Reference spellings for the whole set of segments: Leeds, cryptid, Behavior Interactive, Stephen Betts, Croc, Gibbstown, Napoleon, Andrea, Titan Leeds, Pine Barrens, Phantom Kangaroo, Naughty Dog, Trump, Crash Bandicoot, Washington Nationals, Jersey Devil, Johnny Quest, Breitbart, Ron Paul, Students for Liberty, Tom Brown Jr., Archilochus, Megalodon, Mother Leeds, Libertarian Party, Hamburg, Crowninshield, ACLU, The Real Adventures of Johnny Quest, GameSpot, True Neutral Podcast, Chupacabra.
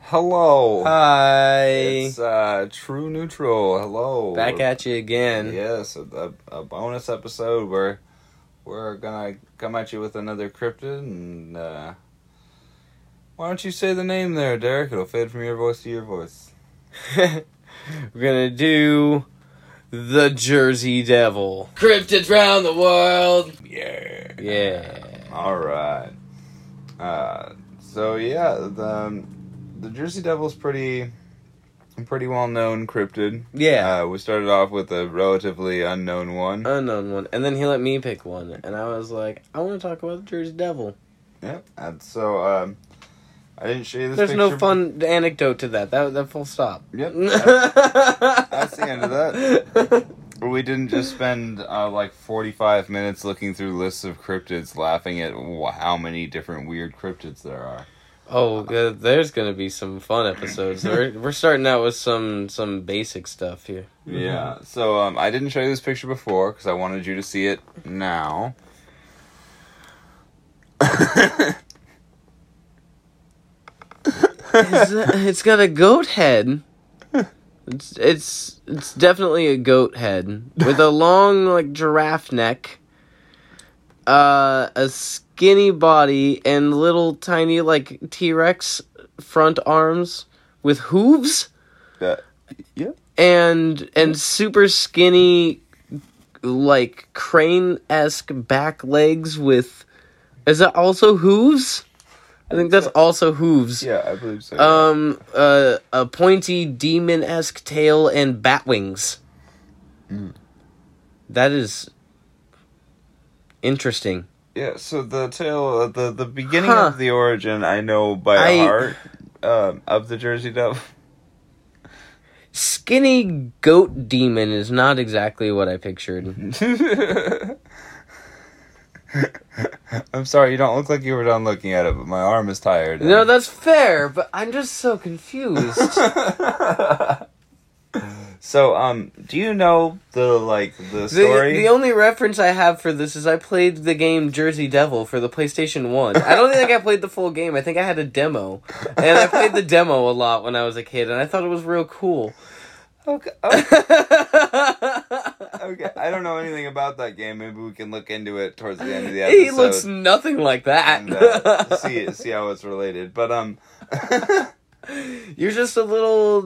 Hello. Hi. It's True Neutral. Hello. Back at you again. Yes, a bonus episode where we're going to come at you with another cryptid. And why don't you say the name there, Derek? It'll fade from your voice to your voice. We're going to do the Jersey Devil. Cryptids round the world. Yeah. Yeah. All right. So, yeah, the Jersey Devil's pretty well-known cryptid. Yeah. We started off with a relatively unknown one. And then he let me pick one. And I was like, I want to talk about the Jersey Devil. Yep. And so, I didn't show you this picture. There's no fun anecdote to that. That full stop. Yep. That's the end of that. We didn't just spend, 45 minutes looking through lists of cryptids, laughing at how many different weird cryptids there are. Oh, there's going to be some fun episodes. We're starting out with some basic stuff here. Yeah, so I didn't show you this picture before because I wanted you to see it now. It's got a goat head. It's definitely a goat head with a long giraffe neck. A skinny body and little tiny T-Rex front arms with hooves. Yeah. And super skinny crane-esque back legs with. Is that also hooves? I think that's also hooves. Yeah, I believe so. A pointy demon-esque tail and bat wings. Mm. That is interesting. Yeah, so the tale, the beginning of the origin, I know by heart, of the Jersey Devil. Skinny goat demon is not exactly what I pictured. I'm sorry, you don't look like you were done looking at it, but my arm is tired. No, that's fair, but I'm just so confused. So, do you know the story? The only reference I have for this is I played the game Jersey Devil for the PlayStation 1. I don't think I played the full game. I think I had a demo. And I played the demo a lot when I was a kid, and I thought it was real cool. Okay. Okay. I don't know anything about that game. Maybe we can look into it towards the end of the episode. He looks nothing like that. And, see how it's related. But, You're just a little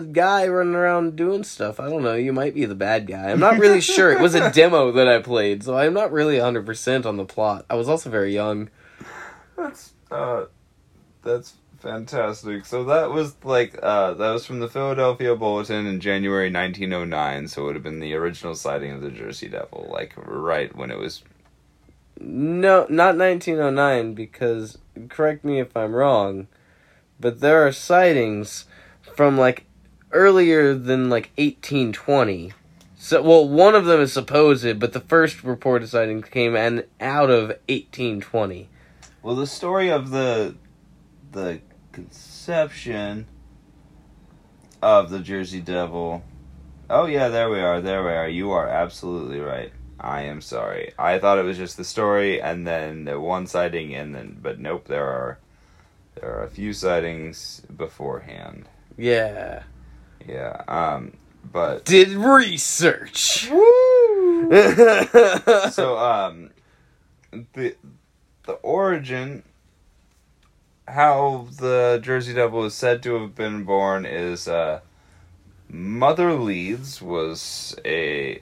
guy running around doing stuff. I don't know. You might be the bad guy. I'm not really sure. It was a demo that I played, so I'm not really 100% on the plot. I was also very young. That's fantastic. So that was from the Philadelphia Bulletin in January 1909. So it would have been the original sighting of the Jersey Devil, right when it was. No, not 1909. Because correct me if I'm wrong. But there are sightings from, earlier than, 1820. So, one of them is supposed, but the first reported sightings came out of 1820. Well, the story of the conception of the Jersey Devil... Oh, yeah, there we are. You are absolutely right. I am sorry. I thought it was just the story, and then the one sighting, but nope, There are a few sightings beforehand. Yeah. Yeah, but... Did research! Woo! So, the origin, how the Jersey Devil is said to have been born is, Mother Leeds was the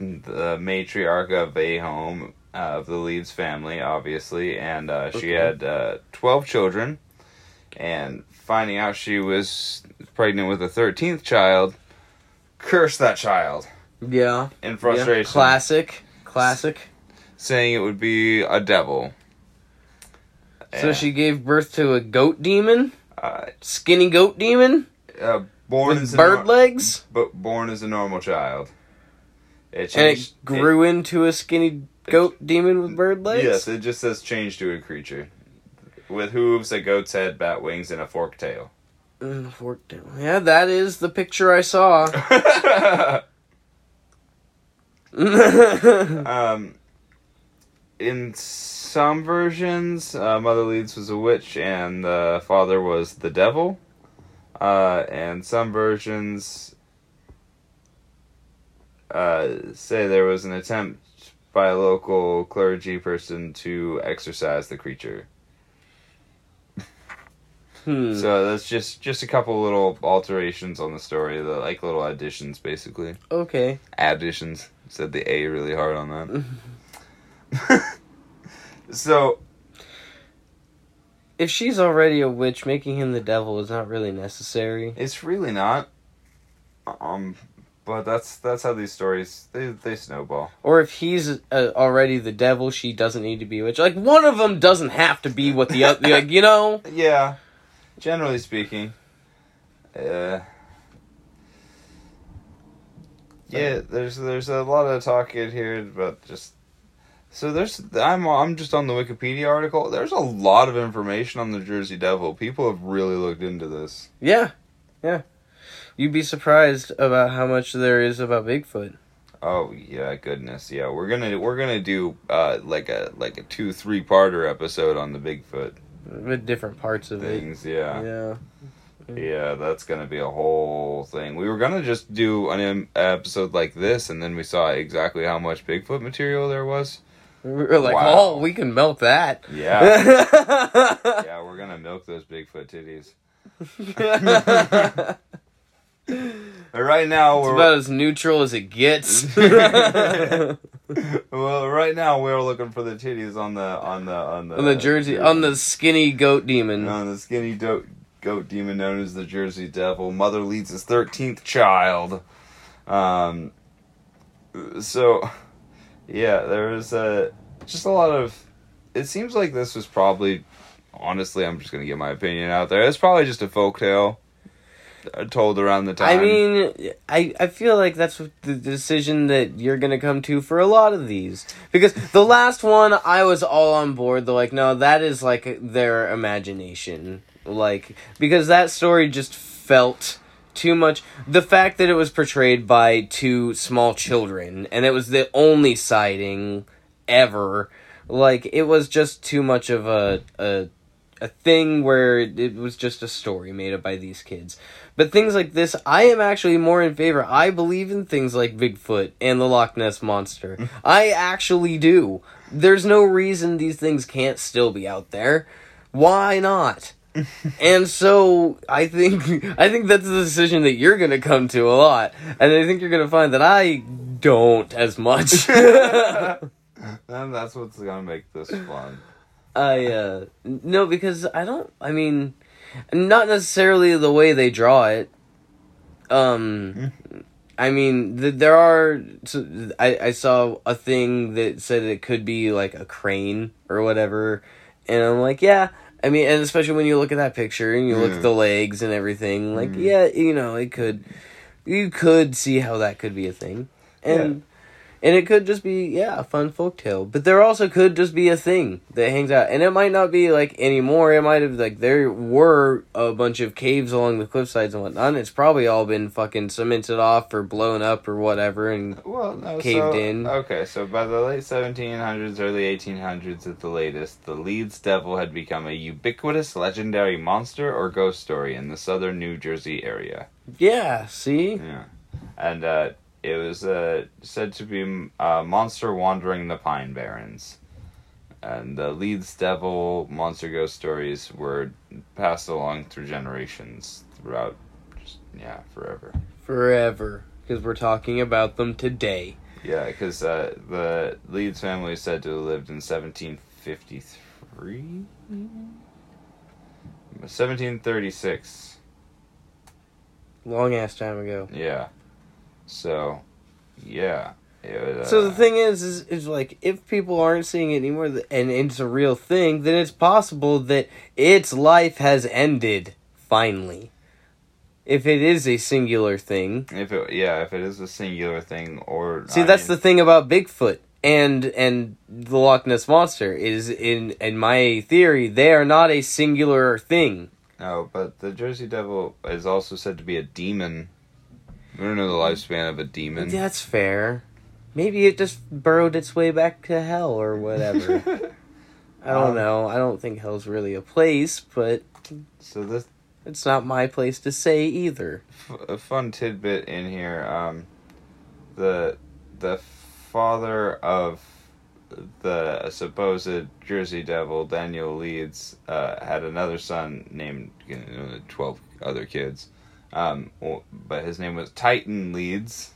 matriarch of a home of the Leeds family, obviously, and she had 12 children. And finding out she was pregnant with a 13th child, cursed that child. Yeah. In frustration. Yeah. Classic. Saying it would be a devil. So she gave birth to a goat demon? Skinny goat demon? Born with bird legs? But born as a normal child. It grew into a skinny goat demon with bird legs? Yes, it just says change to a creature. With hooves, a goat's head, bat wings, and a forked tail. Yeah, that is the picture I saw. In some versions, Mother Leeds was a witch and the father was the devil. And some versions say there was an attempt by a local clergy person to exorcise the creature. So that's just a couple little alterations on the story, the, like little additions, basically. Okay. Additions. Said the A really hard on that. So, if she's already a witch, making him the devil is not really necessary. It's really not. But that's how these stories, they snowball. Or if he's already the devil, she doesn't need to be a witch. Like, one of them doesn't have to be what the other, like, you know? Yeah. Generally speaking, yeah, there's a lot of talk in here about just, so there's, I'm just on the Wikipedia article, there's a lot of information on the Jersey Devil. People have really looked into this. Yeah, yeah. You'd be surprised about how much there is about Bigfoot. Oh yeah, goodness, yeah. We're gonna do like a 2-3-parter episode on the Bigfoot. With different parts of things, it. Yeah, that's going to be a whole thing. We were going to just do an episode like this, and then we saw exactly how much Bigfoot material there was. We were like, wow. Oh, we can milk that. Yeah. Yeah, we're going to milk those Bigfoot titties. But right now, it's about as neutral as it gets. Well, right now we're looking for the titties on the Jersey, on the skinny goat demon. On the skinny goat demon known as the Jersey Devil. Mother Leeds' 13th child. So, yeah, there was just a lot of. It seems like this was probably, honestly, I'm just gonna get my opinion out there. It's probably just a folktale. Told around the time. I mean, I feel like that's the decision that you're going to come to for a lot of these. Because the last one, I was all on board. They're like, no, that is like their imagination. Like, because that story just felt too much. The fact that it was portrayed by two small children, and it was the only sighting ever, like, it was just too much of a thing where it was just a story made up by these kids. But things like this, I am actually more in favor. I believe in things like Bigfoot and the Loch Ness Monster. I actually do. There's no reason these things can't still be out there. Why not? And so I think that's the decision that you're going to come to a lot. And I think you're going to find that I don't as much. And that's what's going to make this fun. No, because I mean, not necessarily the way they draw it. I mean, there are, so I saw a thing that said it could be, like, a crane or whatever, and I'm like, yeah, I mean, and especially when you look at that picture, and you look at the legs and everything, like, yeah, you know, you could see how that could be a thing, and... Yeah. And it could just be, yeah, a fun folktale. But there also could just be a thing that hangs out. And it might not be, like, anymore. It might have, like, there were a bunch of caves along the cliffsides and whatnot. And it's probably all been fucking cemented off or blown up or whatever and caved in. Okay, so by the late 1700s, early 1800s at the latest, the Leeds Devil had become a ubiquitous legendary monster or ghost story in the southern New Jersey area. Yeah, see? Yeah. And, it was said to be a monster wandering the Pine Barrens. And the Leeds Devil monster ghost stories were passed along through generations throughout, forever. Forever. Because we're talking about them today. Yeah, because the Leeds family is said to have lived in 1753? 1736. Long-ass time ago. Yeah. So, yeah. So the thing is like, if people aren't seeing it anymore, and it's a real thing, then it's possible that its life has ended, finally. If it is a singular thing. If it is a singular thing, or... See, that's the thing about Bigfoot and the Loch Ness Monster, is, in my theory, they are not a singular thing. No, but the Jersey Devil is also said to be a demon. We don't know the lifespan of a demon. That's fair. Maybe it just burrowed its way back to hell or whatever. I don't know. I don't think hell's really a place, but so this it's not my place to say either. A fun tidbit in here. The father of the supposed Jersey Devil, Daniel Leeds, had another son named 12 other kids, but his name was Titan Leeds.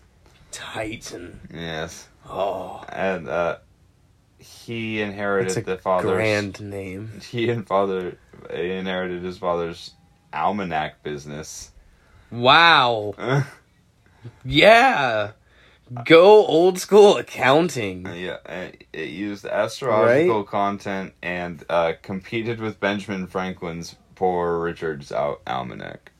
Titan. Yes. Oh. And he inherited the father's grand name. He inherited his father's almanac business. Wow. Yeah. Go old school accounting. Yeah, it used astrological content and competed with Benjamin Franklin's Poor Richard's Almanac.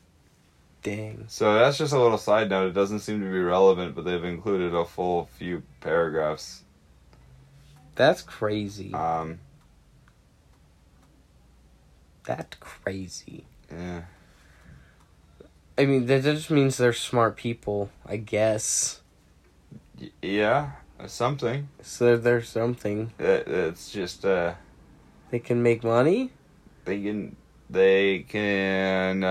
Dang. So that's just a little side note. It doesn't seem to be relevant, but they've included a full few paragraphs. That's crazy. That's crazy. Yeah. I mean, that just means they're smart people, I guess. Yeah, something. So there's something. It's just they can make money. They can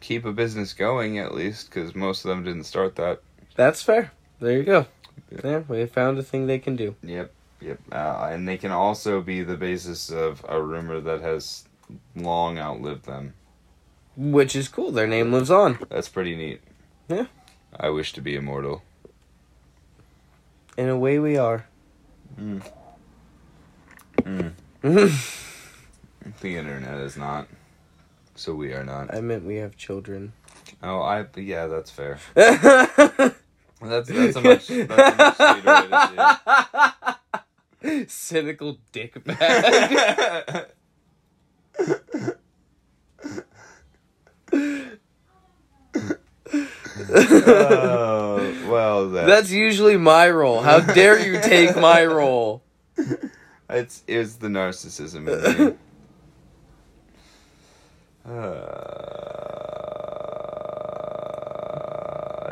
keep a business going at least, because most of them didn't start that. That's fair. There you go. Yep. Yeah, we found a thing they can do. Yep. And they can also be the basis of a rumor that has long outlived them. Which is cool. Their name lives on. That's pretty neat. Yeah. I wish to be immortal. In a way, we are. The internet is not. So we are not. I meant we have children. Yeah, that's fair. that's a much sweeter way to do it. Cynical dickbag. Well, that's usually my role. How dare you take my role? It's the narcissism in me.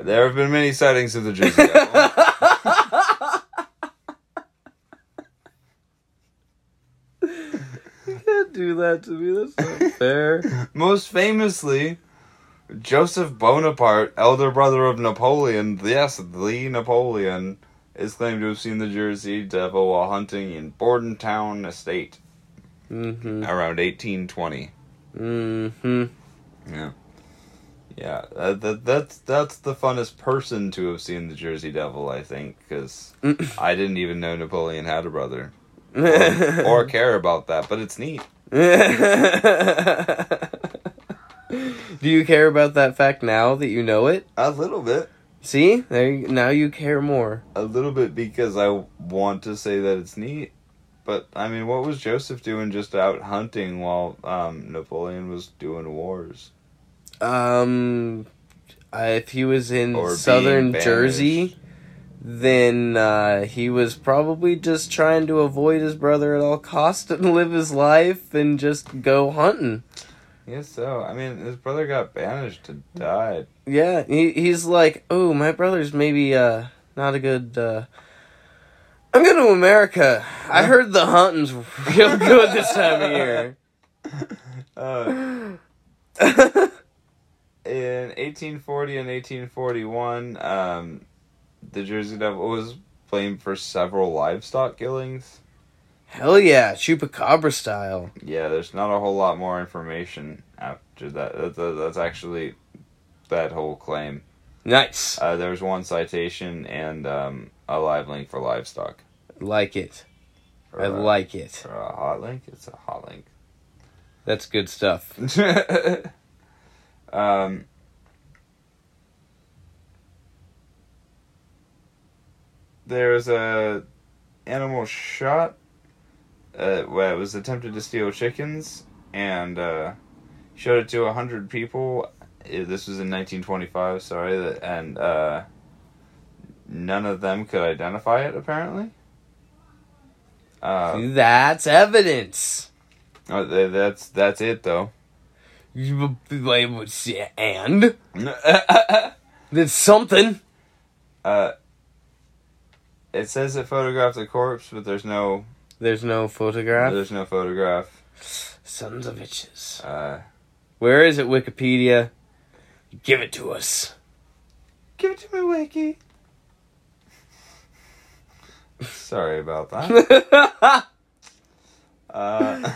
There have been many sightings of the Jersey Devil. You can't do that to me. That's not fair. Most famously, Joseph Bonaparte, elder brother of Napoleon, yes, the Napoleon, is claimed to have seen the Jersey Devil while hunting in Bordentown estate around 1820. Yeah. That's the funnest person to have seen the Jersey Devil, I think, because I didn't even know Napoleon had a brother or care about that, but it's neat. Do you care about that fact now that you know it? A little bit. See? Now you care more. A little bit, because I want to say that it's neat. But, I mean, what was Joseph doing just out hunting while Napoleon was doing wars? If he was in southern Jersey, then he was probably just trying to avoid his brother at all costs and live his life and just go hunting. Yes, so. I mean, his brother got banished and died. Yeah, he's like, oh, my brother's maybe not a good... I'm going to America. I heard the hunting's real good this time of year. In 1840 and 1841, the Jersey Devil was blamed for several livestock killings. Hell yeah, Chupacabra style. Yeah, there's not a whole lot more information after that. That's actually that whole claim. Nice. There was one citation and a live link for livestock. Like it. Or I like it. Or a hot link? It's a hot link. That's good stuff. There was a animal shot. Well, it was attempted to steal chickens, and showed it to 100 people. This was in 1925, sorry, and none of them could identify it, apparently. That's evidence. That's it, though. And? That's something. It says it photographed the corpse, but there's no... There's no photograph? There's no photograph. Sons of bitches. Where is it, Wikipedia? Give it to us. Give it to me, Wiki. Sorry about that. I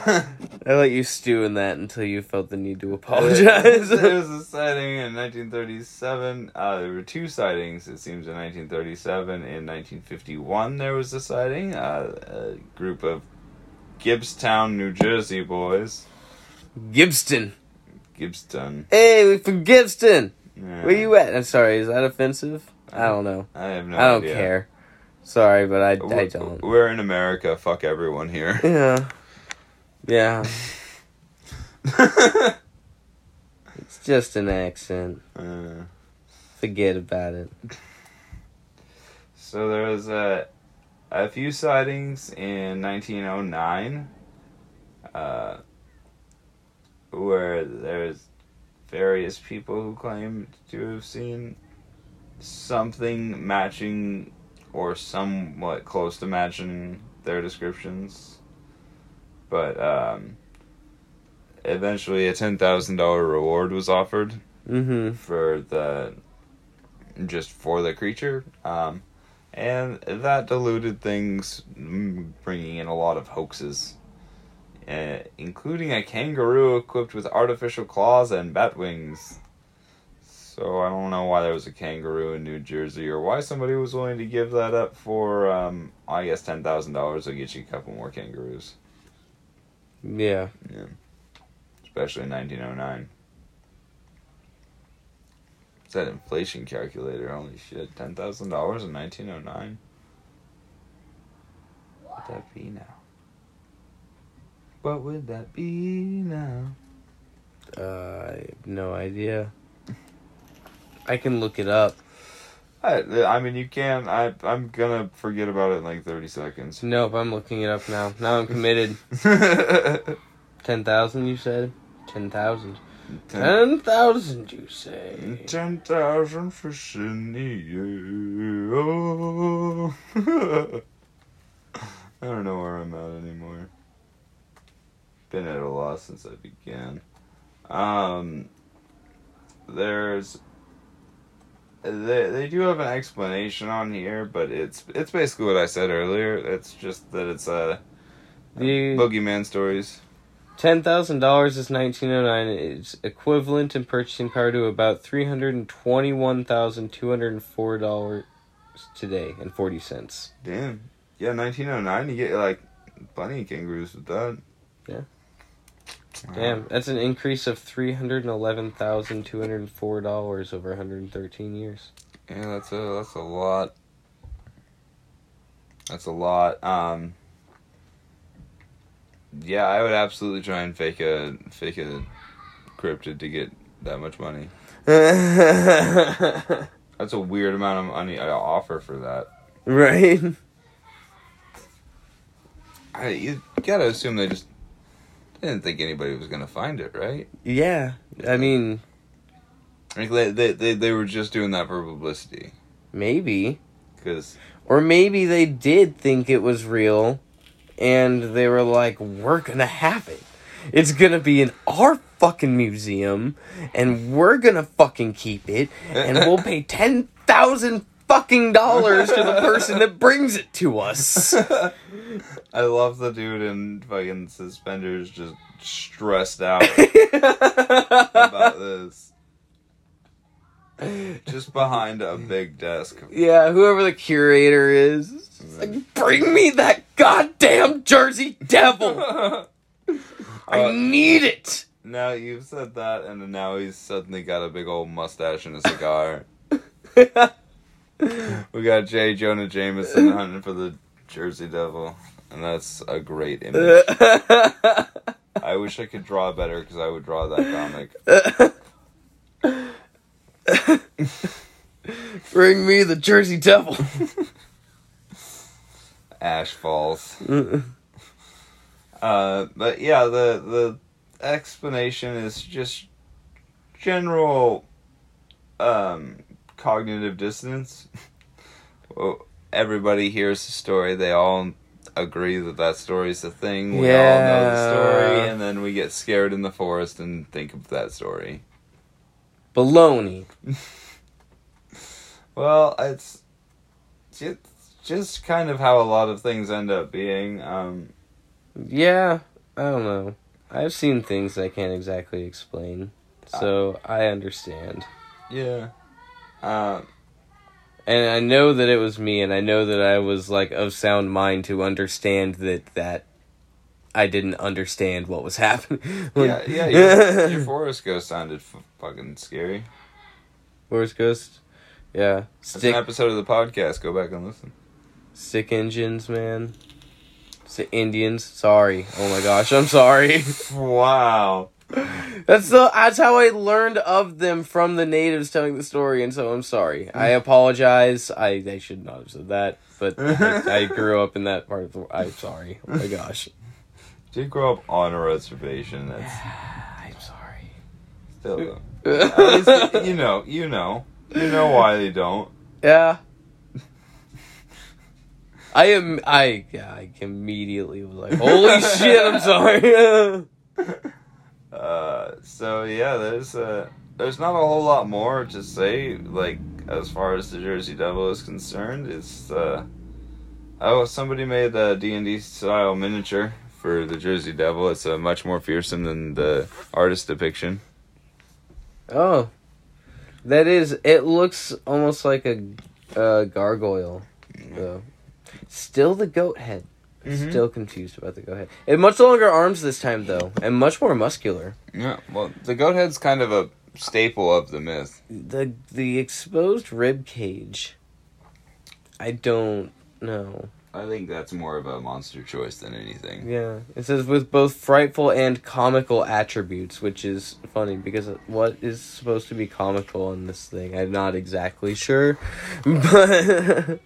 let you stew in that until you felt the need to apologize. There was a sighting in 1937. There were two sightings, it seems, in 1937. In 1951, there was a sighting. A group of Gibbstown, New Jersey boys. Gibbstown. Hey, we're from Gibbstown. Yeah. Where you at? I'm sorry, is that offensive? I don't know. I have no idea. I don't care. Sorry, but I don't. We're in America. Fuck everyone here. Yeah. It's just an accent. Forget about it. So there was a few sightings in 1909 where there's various people who claimed to have seen something matching or somewhat close to matching their descriptions. But eventually a $10,000 reward was offered for the creature. And that diluted things, bringing in a lot of hoaxes, including a kangaroo equipped with artificial claws and bat wings. So I don't know why there was a kangaroo in New Jersey, or why somebody was willing to give that up for, I guess $10,000 will get you a couple more kangaroos. Yeah. Especially in 1909. It's that inflation calculator. Holy shit. $10,000 in 1909? What would that be now? I have no idea. I can look it up. I mean, you can. I'm going to forget about it in like 30 seconds. Nope, I'm looking it up now. Now I'm committed. 10,000, you said? 10,000. 10,000, you say? 10,000 for Sydney. Oh. I don't know where I'm at anymore. Been at a loss since I began. They do have an explanation on here, but it's basically what I said earlier. It's just that it's boogeyman stories. $10,000 is 1909. It's equivalent in purchasing power to about $321,204 today and 40 cents. Damn. Yeah, 1909. You get like plenty of kangaroos with that. Yeah. Damn, that's an increase of $311,204 over 113 years. Yeah, that's a lot. That's a lot. Yeah, I would absolutely try and fake a cryptid to get that much money. That's a weird amount of money I offer for that. Right. You gotta assume they just. I didn't think anybody was going to find it, right? Yeah, I mean... Like they were just doing that for publicity. Maybe. Or maybe they did think it was real, and they were like, we're going to have it. It's going to be in our fucking museum, and we're going to fucking keep it, and we'll pay $10,000 fucking dollars to the person that brings it to us. I love the dude in fucking suspenders just stressed out about this. Just behind a big desk. Yeah, whoever the curator is, like, bring me that goddamn Jersey Devil. I need it. Now you've said that, and now he's suddenly got a big old mustache and a cigar. We got J. Jonah Jameson hunting for the Jersey Devil, and that's a great image. I wish I could draw better, because I would draw that comic. Bring me the Jersey Devil. Ash Falls. But yeah, the explanation is just general... cognitive dissonance. everybody hears the story, they all agree that that story's a thing, we all know the story, and then we get scared in the forest and think of that story. Baloney. Well, it's just kind of how a lot of things end up being. Yeah, I don't know. I've seen things I can't exactly explain, so I understand. Yeah. And I know that it was me, and I know that I was, like, of sound mind to understand that I didn't understand what was happening. Like, your forest ghost sounded fucking scary. Forest ghost? Yeah. That's an episode of the podcast. Go back and listen. Sick Indians, man. Sick Indians. Sorry. Oh, my gosh. I'm sorry. Wow. That's how I learned of them from the natives telling the story, and so I'm sorry. I apologize. I should not have said that, but I grew up in that part of the world. I'm sorry. Oh my gosh. Did grow up on a reservation. I'm sorry. Still, though. At least, you know why they don't. Yeah. I immediately was like, holy shit, I'm sorry. So yeah, there's not a whole lot more to say, like, as far as the Jersey Devil is concerned. It's, somebody made a D&D style miniature for the Jersey Devil. It's much more fearsome than the artist depiction. Oh, that is, it looks almost like a gargoyle, though. Still the goat head. Mm-hmm. Still confused about the goat head. It much longer arms this time, though, and much more muscular. Yeah, well, the goat head's kind of a staple of the myth. The exposed rib cage. I don't know. I think that's more of a monster choice than anything. Yeah, it says with both frightful and comical attributes, which is funny because what is supposed to be comical in this thing? I'm not exactly sure, but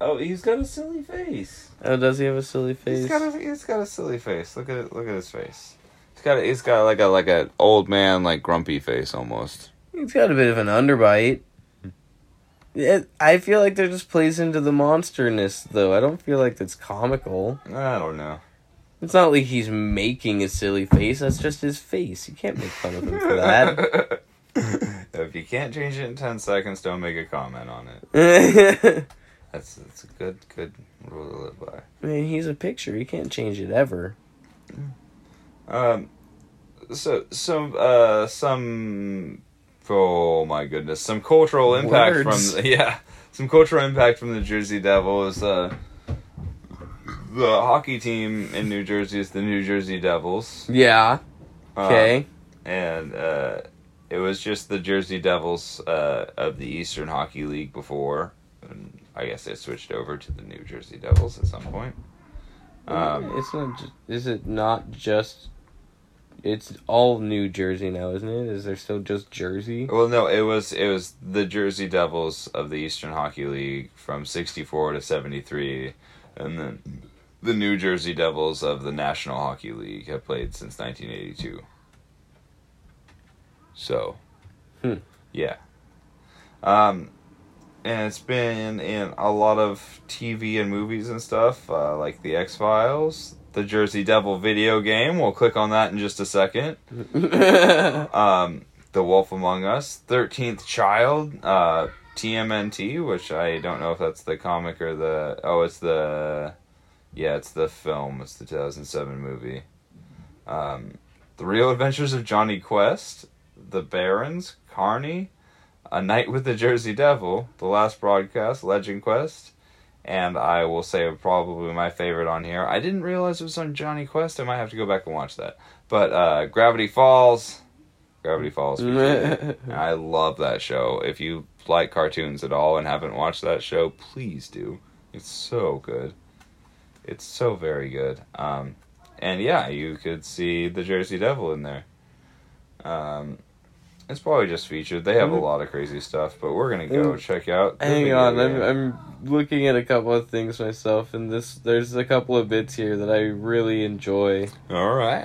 oh, he's got a silly face. Oh, does he have a silly face? He's got a silly face. Look at it. Look at his face. He's got like a old man, like, grumpy face almost. He's got a bit of an underbite. I feel like that just plays into the monsterness, though. I don't feel like that's comical. I don't know. It's not like he's making a silly face. That's just his face. You can't make fun of him for that. If you can't change it in 10 seconds, don't make a comment on it. That's a good rule to live by. I mean, he's a picture. You can't change it ever. Oh my goodness! Some cultural impact from the Jersey Devil is the hockey team in New Jersey is the New Jersey Devils. Yeah. Okay. And it was just the Jersey Devils of the Eastern Hockey League before. And I guess they switched over to the New Jersey Devils at some point. It's not. Is it not just? It's all New Jersey now, isn't it? Is there still just Jersey? Well, no. It was the Jersey Devils of the Eastern Hockey League from 1964 to 1973, and then the New Jersey Devils of the National Hockey League have played since 1982. So, yeah. And it's been in a lot of TV and movies and stuff, like The X-Files, the Jersey Devil video game. We'll click on that in just a second. The Wolf Among Us, 13th Child, TMNT, which I don't know if that's the comic or the... Oh, it's the film. It's the 2007 movie. The Real Adventures of Johnny Quest, The Barrens, Carney, A Night with the Jersey Devil, The Last Broadcast, Legend Quest, and I will say probably my favorite on here. I didn't realize it was on Johnny Quest. I might have to go back and watch that. But Gravity Falls. Gravity Falls. I love that show. If you like cartoons at all and haven't watched that show, please do. It's so good. It's so very good. And yeah, you could see the Jersey Devil in there. It's probably just featured. They have a lot of crazy stuff, but we're gonna go check out. Hang on, I'm looking at a couple of things myself, and there's a couple of bits here that I really enjoy. All right.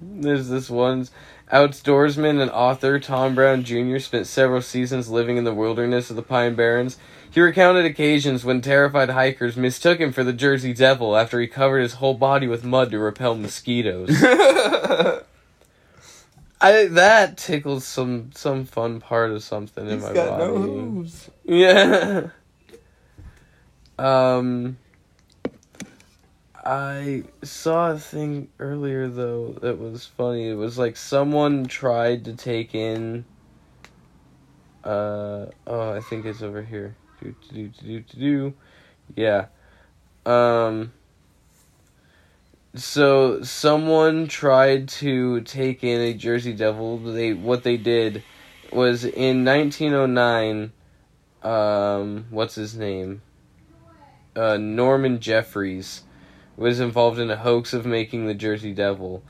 There's this one. Outdoorsman and author Tom Brown Jr. spent several seasons living in the wilderness of the Pine Barrens. He recounted occasions when terrified hikers mistook him for the Jersey Devil after he covered his whole body with mud to repel mosquitoes. That tickles some fun part of something in my body. He's got no hooves. Yeah. I saw a thing earlier, though, that was funny. It was like someone tried to take in... I think it's over here. Yeah. So, someone tried to take in a Jersey Devil. What they did was in 1909, what's his name? Norman Jeffries was involved in a hoax of making the Jersey Devil.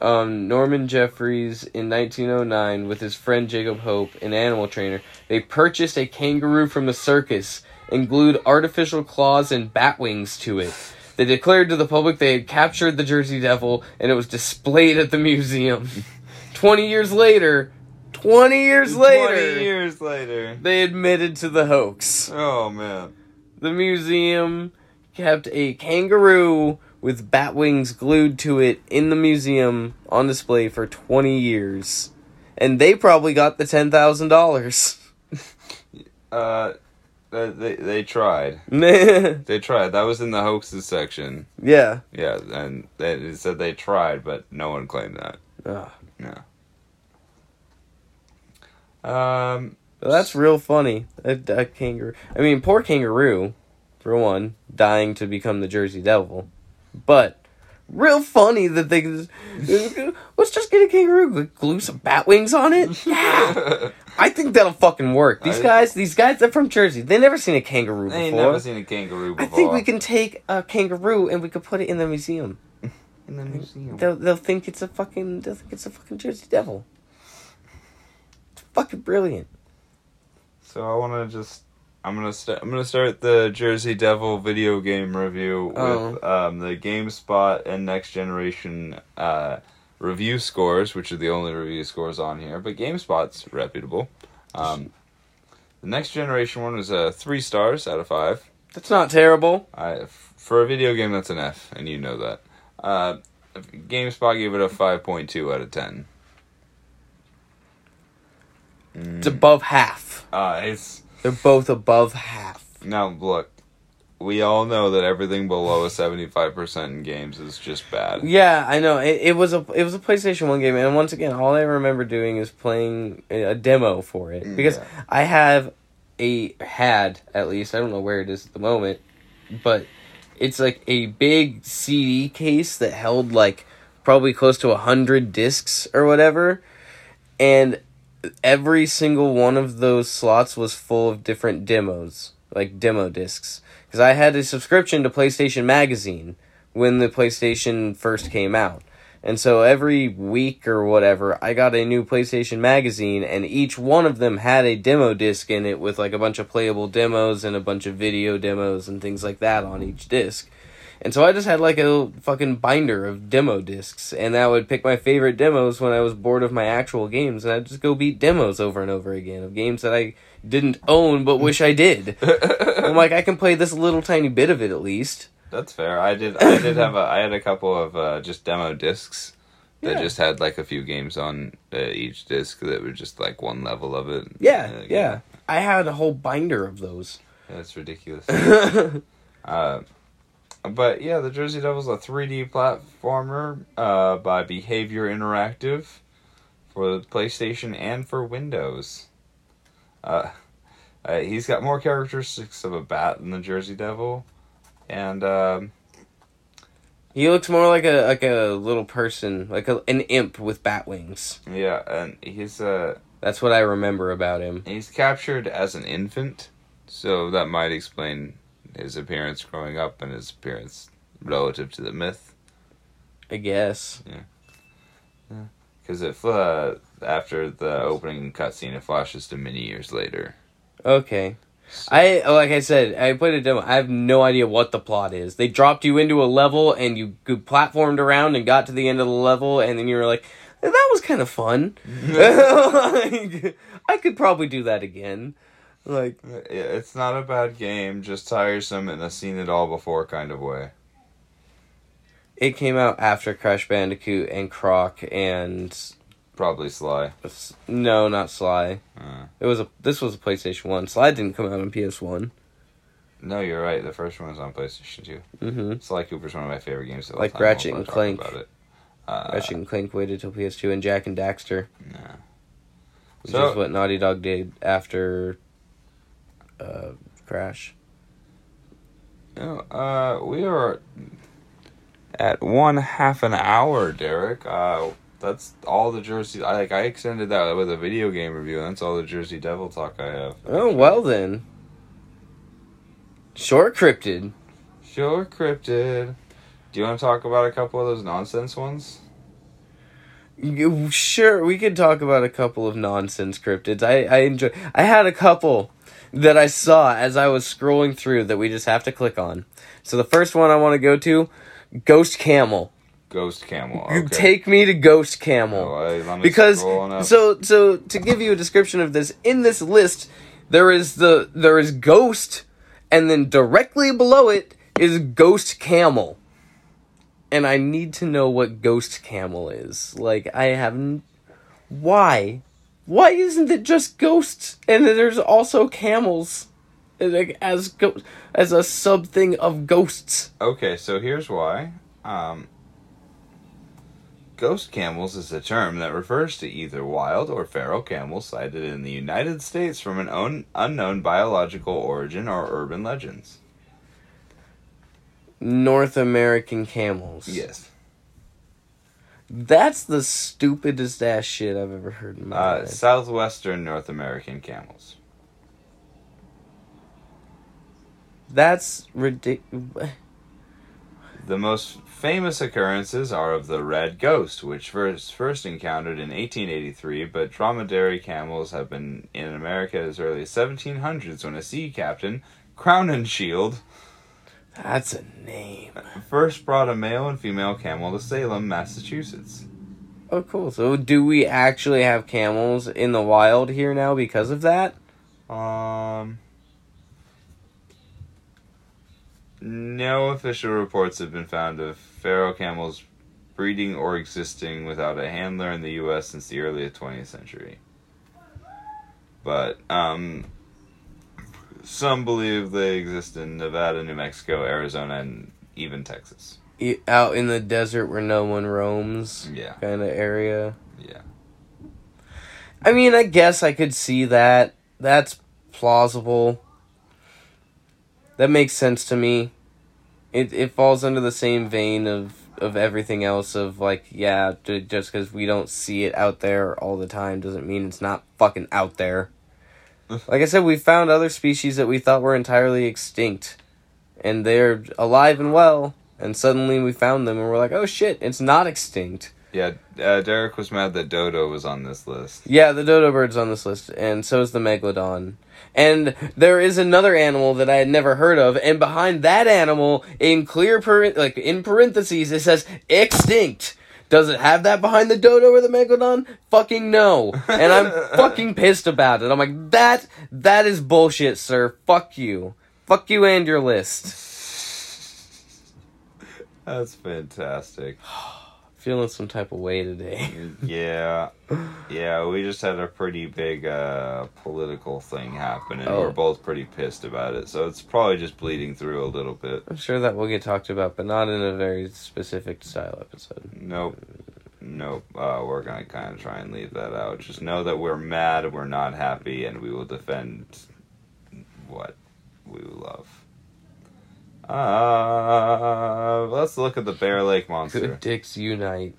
Norman Jeffries, in 1909, with his friend Jacob Hope, an animal trainer, they purchased a kangaroo from the circus and glued artificial claws and bat wings to it. They declared to the public they had captured the Jersey Devil, and it was displayed at the museum. 20 years later, they admitted to the hoax. Oh, man. The museum... kept a kangaroo with bat wings glued to it in the museum on display for 20 years. And they probably got the $10,000. They tried. That was in the hoaxes section. Yeah. Yeah, and it said they tried, but no one claimed that. Ugh. No. Well, that's real funny. A kangaroo. I mean, poor kangaroo. For one, dying to become the Jersey Devil. But, real funny that they... Let's just get a kangaroo, glue some bat wings on it? Yeah! I think that'll fucking work. These guys, they're from Jersey. They've never seen a kangaroo before. I think we can take a kangaroo and we can put it in the museum. They'll think it's a fucking... They'll think it's a fucking Jersey Devil. It's fucking brilliant. So I want to just... I'm gonna start the Jersey Devil video game review with the GameSpot and Next Generation review scores, which are the only review scores on here. But GameSpot's reputable. The Next Generation one was 3 stars out of 5. That's not terrible. For a video game, that's an F, and you know that. GameSpot gave it a 5.2 out of 10. It's above half. They're both above half. Now, look, we all know that everything below a 75% in games is just bad. Yeah, I know. It was a PlayStation 1 game, and once again, all I remember doing is playing a demo for it. Because I had, at least, I don't know where it is at the moment, but it's like a big CD case that held, like, probably close to 100 discs or whatever, and... every single one of those slots was full of different demos, like demo discs. Because I had a subscription to PlayStation Magazine when the PlayStation first came out. And so every week or whatever, I got a new PlayStation Magazine, and each one of them had a demo disc in it with like a bunch of playable demos and a bunch of video demos and things like that on each disc. And so I just had, like, a little fucking binder of demo discs, and I would pick my favorite demos when I was bored of my actual games, and I'd just go beat demos over and over again of games that I didn't own but wish I did. I'm like, I can play this little tiny bit of it at least. That's fair. I had a couple of just demo discs that just had, like, a few games on each disc that were just, like, one level of it. Yeah. I had a whole binder of those. That's ridiculous. But, yeah, the Jersey Devil's a 3D platformer by Behavior Interactive for the PlayStation and for Windows. He's got more characteristics of a bat than the Jersey Devil, and he looks more like a little person, like an imp with bat wings. Yeah, and he's that's what I remember about him. He's captured as an infant, so that might explain his appearance growing up and his appearance relative to the myth, I guess. Yeah. Because after the opening cutscene, it flashes to many years later. Okay. So. Like I said, I played a demo. I have no idea what the plot is. They dropped you into a level, and you platformed around and got to the end of the level, and then you were like, that was kind of fun. Like, I could probably do that again. Like, it's not a bad game, just tiresome in a seen it all before kind of way. It came out after Crash Bandicoot and Croc and probably Sly. No, not Sly. This was a PlayStation 1. Sly didn't come out on PS1. No, you're right. The first one was on PlayStation 2. Mm-hmm. Sly Cooper's one of my favorite games. Like Ratchet and Clank. About it. Ratchet and Clank waited till PS2 and Jak and Daxter. Yeah. Which is what Naughty Dog did after Crash. No, we are at 1/2 an hour, Derek. That's all the Jersey... I extended that with a video game review, and that's all the Jersey Devil talk I have. Oh, well then. Short cryptid. Do you want to talk about a couple of those nonsense ones? Sure, we could talk about a couple of nonsense cryptids. I had a couple that I saw as I was scrolling through that we just have to click on. So the first one I want to go to, Ghost Camel. Ghost Camel. Okay. Take me to Ghost Camel. So to give you a description of this, in this list there is Ghost, and then directly below it is Ghost Camel. And I need to know what Ghost Camel is. Like, I haven't... Why? Why isn't it just ghosts? And then there's also camels as a sub-thing of ghosts. Okay, so here's why. Ghost camels is a term that refers to either wild or feral camels sighted in the United States from an unknown biological origin or urban legends. North American camels. Yes. That's the stupidest ass shit I've ever heard in my life. Southwestern North American camels. That's ridiculous. The most famous occurrences are of the Red Ghost, which was first encountered in 1883, but dromedary camels have been in America as early as 1700s when a sea captain, Crowninshield... That's a name. First brought a male and female camel to Salem, Massachusetts. Oh, cool. So do we actually have camels in the wild here now because of that? No official reports have been found of feral camels breeding or existing without a handler in the U.S. since the early 20th century. But, some believe they exist in Nevada, New Mexico, Arizona, and even Texas. Out in the desert where no one roams, yeah, kind of area. Yeah. I mean, I guess I could see that. That's plausible. That makes sense to me. It falls under the same vein of everything else of, like, yeah, just because we don't see it out there all the time doesn't mean it's not fucking out there. Like I said, we found other species that we thought were entirely extinct, and they're alive and well, and suddenly we found them, and we're like, oh shit, it's not extinct. Yeah, Derek was mad that dodo was on this list. Yeah, the dodo bird's on this list, and so is the megalodon. And there is another animal that I had never heard of, and behind that animal, in parentheses, it says, extinct. Does it have that behind the dodo or the megalodon? Fucking no. And I'm fucking pissed about it. I'm like, that is bullshit, sir. Fuck you. Fuck you and your list. That's fantastic. Feeling some type of way today. Yeah. Yeah, we just had a pretty big political thing happen, and we're both pretty pissed about it. So it's probably just bleeding through a little bit. I'm sure that will get talked about, but not in a very specific style episode. Nope. We're going to kind of try and leave that out. Just know that we're mad, we're not happy, and we will defend what we love. Let's look at the Bear Lake Monster. Good dicks unite.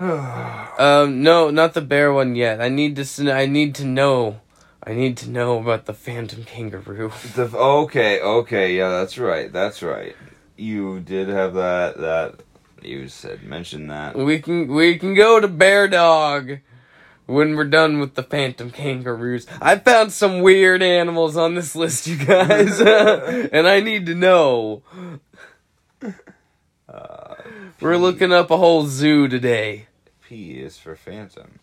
No, not the bear one yet. I need to know about the Phantom Kangaroo. Okay, yeah, that's right. You did have that you said mention that. We can go to Bear Dog when we're done with the Phantom Kangaroos. I found some weird animals on this list, you guys. And I need to know. We're looking up a whole zoo today. P is for Phantom.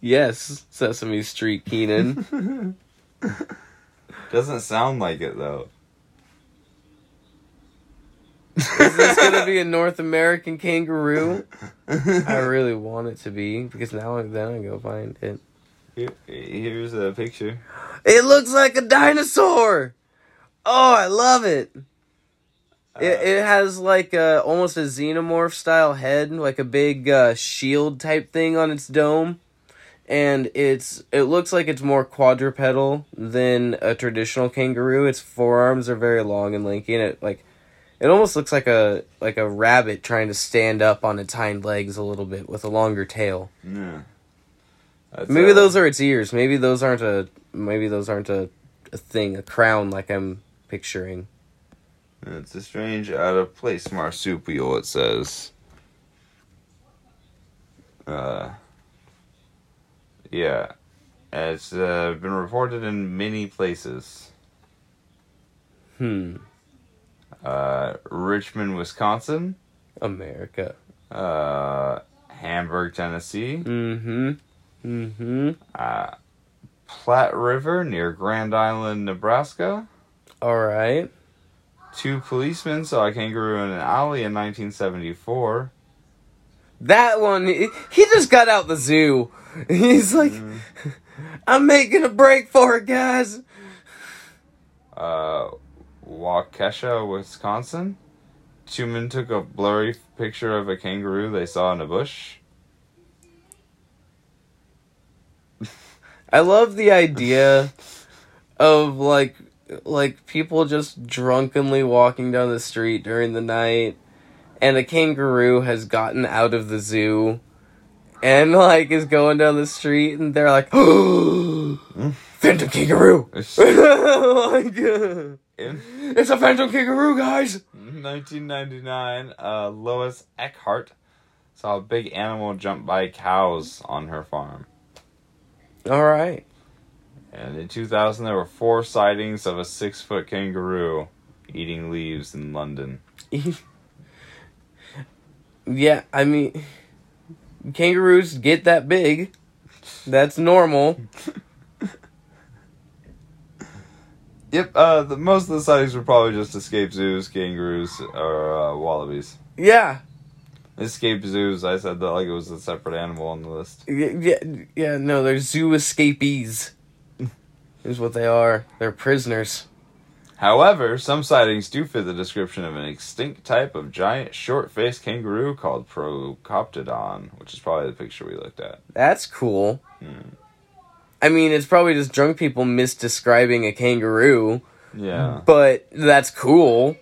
Yes, Sesame Street, Kenan. Doesn't sound like it, though. Is this going to be a North American kangaroo? I really want it to be, because now I'm going to go find it. Here's a picture. It looks like a dinosaur! Oh, I love it! It has, like, almost a xenomorph-style head, like a big shield-type thing on its dome. And it looks like it's more quadrupedal than a traditional kangaroo. Its forearms are very long and lanky, and it almost looks like a rabbit trying to stand up on its hind legs a little bit with a longer tail. Yeah. Maybe those are its ears. Maybe those aren't a thing, a crown like I'm picturing. It's a strange, out of place marsupial. It says. Yeah, it's been reported in many places. Richmond, Wisconsin, America. Hamburg, Tennessee. Platte River near Grand Island, Nebraska. All right. Two policemen saw a kangaroo in an alley in 1974. That one, he just got out the zoo. He's like, I'm making a break for it, guys. Waukesha, Wisconsin. Two men took a blurry picture of a kangaroo they saw in a bush. I love the idea of, like people just drunkenly walking down the street during the night, and a kangaroo has gotten out of the zoo, and, like, is going down the street, and they're like, oh, Phantom Kangaroo! It's a Phantom Kangaroo, guys! In 1999, Lois Eckhart saw a big animal jump by cows on her farm. All right. And in 2000, there were 4 sightings of a 6-foot kangaroo eating leaves in London. Yeah, I mean, kangaroos get that big. That's normal. Yep, most of the sightings were probably just escaped zoos, kangaroos, or wallabies. Yeah. Escape zoos, I said that like it was a separate animal on the list. Yeah, no, they're zoo escapees. Is what they are. They're prisoners. However, some sightings do fit the description of an extinct type of giant short-faced kangaroo called Procoptodon, which is probably the picture we looked at. That's cool. I mean, it's probably just drunk people misdescribing a kangaroo. Yeah. But that's cool.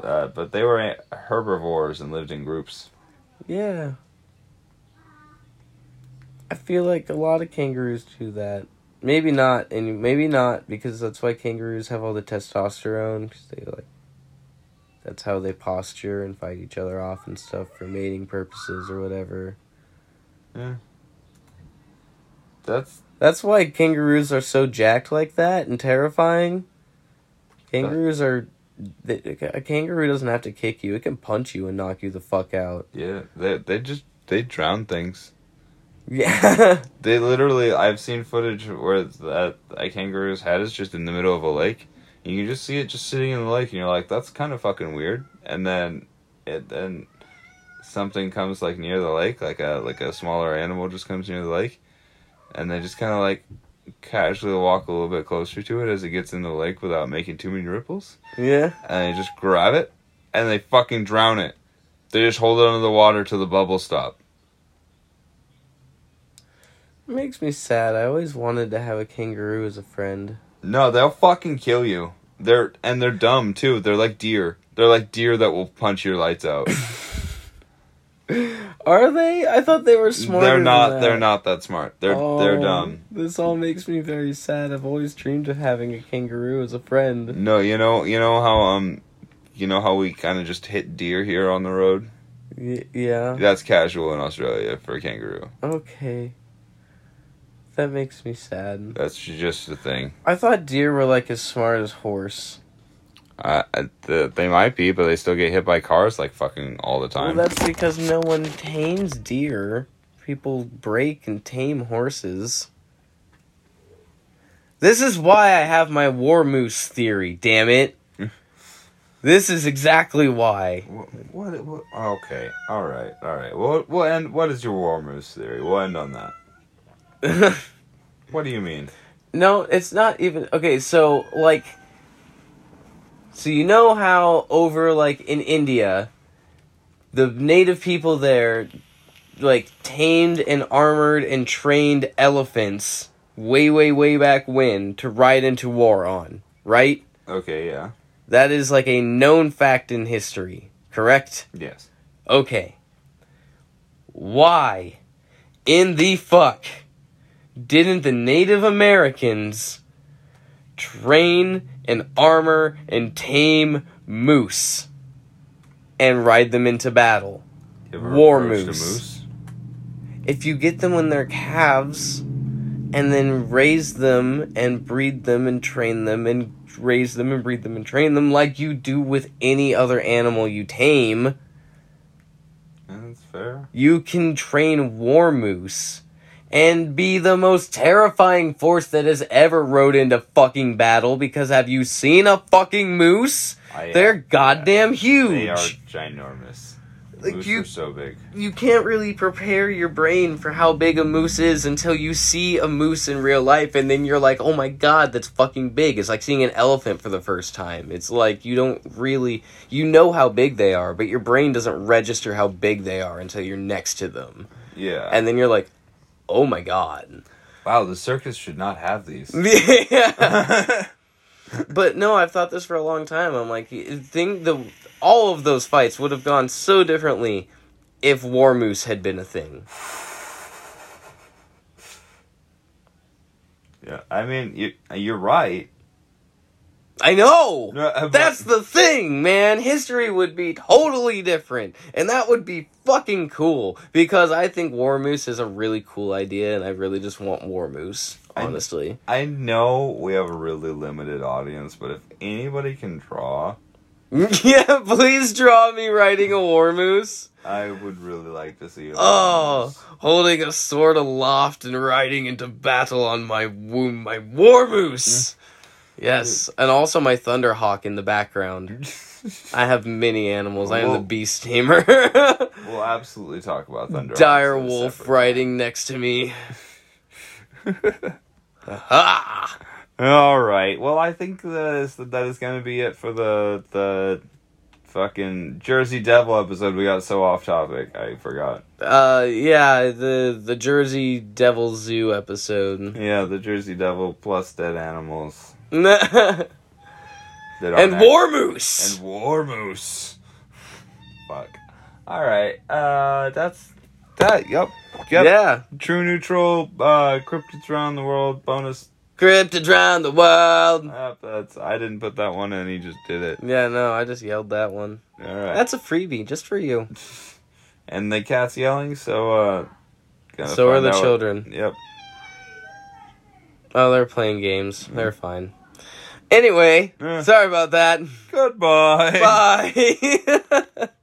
But they were herbivores and lived in groups. Yeah. I feel like a lot of kangaroos do that. Maybe not, because that's why kangaroos have all the testosterone, because they, like, that's how they posture and fight each other off and stuff for mating purposes or whatever. Yeah. That's why kangaroos are so jacked like that and terrifying. Kangaroos are... A kangaroo doesn't have to kick you. It can punch you and knock you the fuck out. Yeah, they drown things. Yeah. They literally, I've seen footage where a kangaroo's head is just in the middle of a lake. And you can just see it just sitting in the lake, and you're like, that's kind of fucking weird. And then something comes like near the lake, like a smaller animal just comes near the lake, and they just kind of like casually walk a little bit closer to it as it gets in the lake without making too many ripples. Yeah. And they just grab it, and they fucking drown it. They just hold it under the water till the bubbles stop. It makes me sad. I always wanted to have a kangaroo as a friend. No, they'll fucking kill you. They're dumb, too. They're like deer. They're like deer that will punch your lights out. Are they? I thought they were smarter. They're not. Than that. They're not that smart. They're dumb. This all makes me very sad. I've always dreamed of having a kangaroo as a friend. No, you know how we kind of just hit deer here on the road. Yeah. That's casual in Australia for a kangaroo. Okay. That makes me sad. That's just the thing. I thought deer were like as smart as horse. They might be, but they still get hit by cars like fucking all the time. Well, that's because no one tames deer. People break and tame horses. This is why I have my war moose theory, damn it. This is exactly why. What? Okay. All right. We'll end. What is your war moose theory? We'll end on that. What do you mean? No, it's not even... Okay, so, like... So you know how over, like, in India, the native people there, like, tamed and armored and trained elephants way back when to ride into war on, right? Okay, yeah. That is, like, a known fact in history, correct? Yes. Okay. Why in the fuck didn't the Native Americans train and armor and tame moose and ride them into battle? War moose. If you get them when they're calves and then raise them and breed them and train them and raise them and breed them and train them like you do with any other animal you tame. That's fair. You can train war moose and be the most terrifying force that has ever rode into fucking battle, because have you seen a fucking moose? They're goddamn huge. They are ginormous. Like, moose are so big. You can't really prepare your brain for how big a moose is until you see a moose in real life, and then you're like, oh my god, that's fucking big. It's like seeing an elephant for the first time. It's like, you don't really... You know how big they are, but your brain doesn't register how big they are until you're next to them. Yeah. And then you're like, oh my god. Wow, the circus should not have these. Yeah. But no, I've thought this for a long time. I'm like, all of those fights would have gone so differently if war moose had been a thing. Yeah, I mean, you're right. I know! No, that's the thing, man! History would be totally different, and that would be fucking cool, because I think war moose is a really cool idea, and I really just want war moose, honestly. I know we have a really limited audience, but if anybody can draw... Yeah, please draw me riding a war moose. I would really like to see a war moose. Holding a sword aloft and riding into battle on my womb, my war moose! Yes, and also my Thunderhawk in the background. I have many animals. I am the beast tamer. We'll absolutely talk about Thunderhawk. Dire wolf riding next to me. Aha! All right. Well, I think that is going to be it for the fucking Jersey Devil episode. We got so off topic, I forgot. Yeah, the Jersey Devil Zoo episode. Yeah, the Jersey Devil plus dead animals. And war moose! And war moose! Fuck. Alright, that's that, yep. Yeah. True Neutral, Cryptids Around the World, bonus. Cryptids Around the World! I didn't put that one in, he just did it. Yeah, no, I just yelled that one. Alright. That's a freebie, just for you. And the cat's yelling, so are the children. Yep. Oh, they're playing games. They're fine. Anyway, sorry about that. Goodbye. Bye.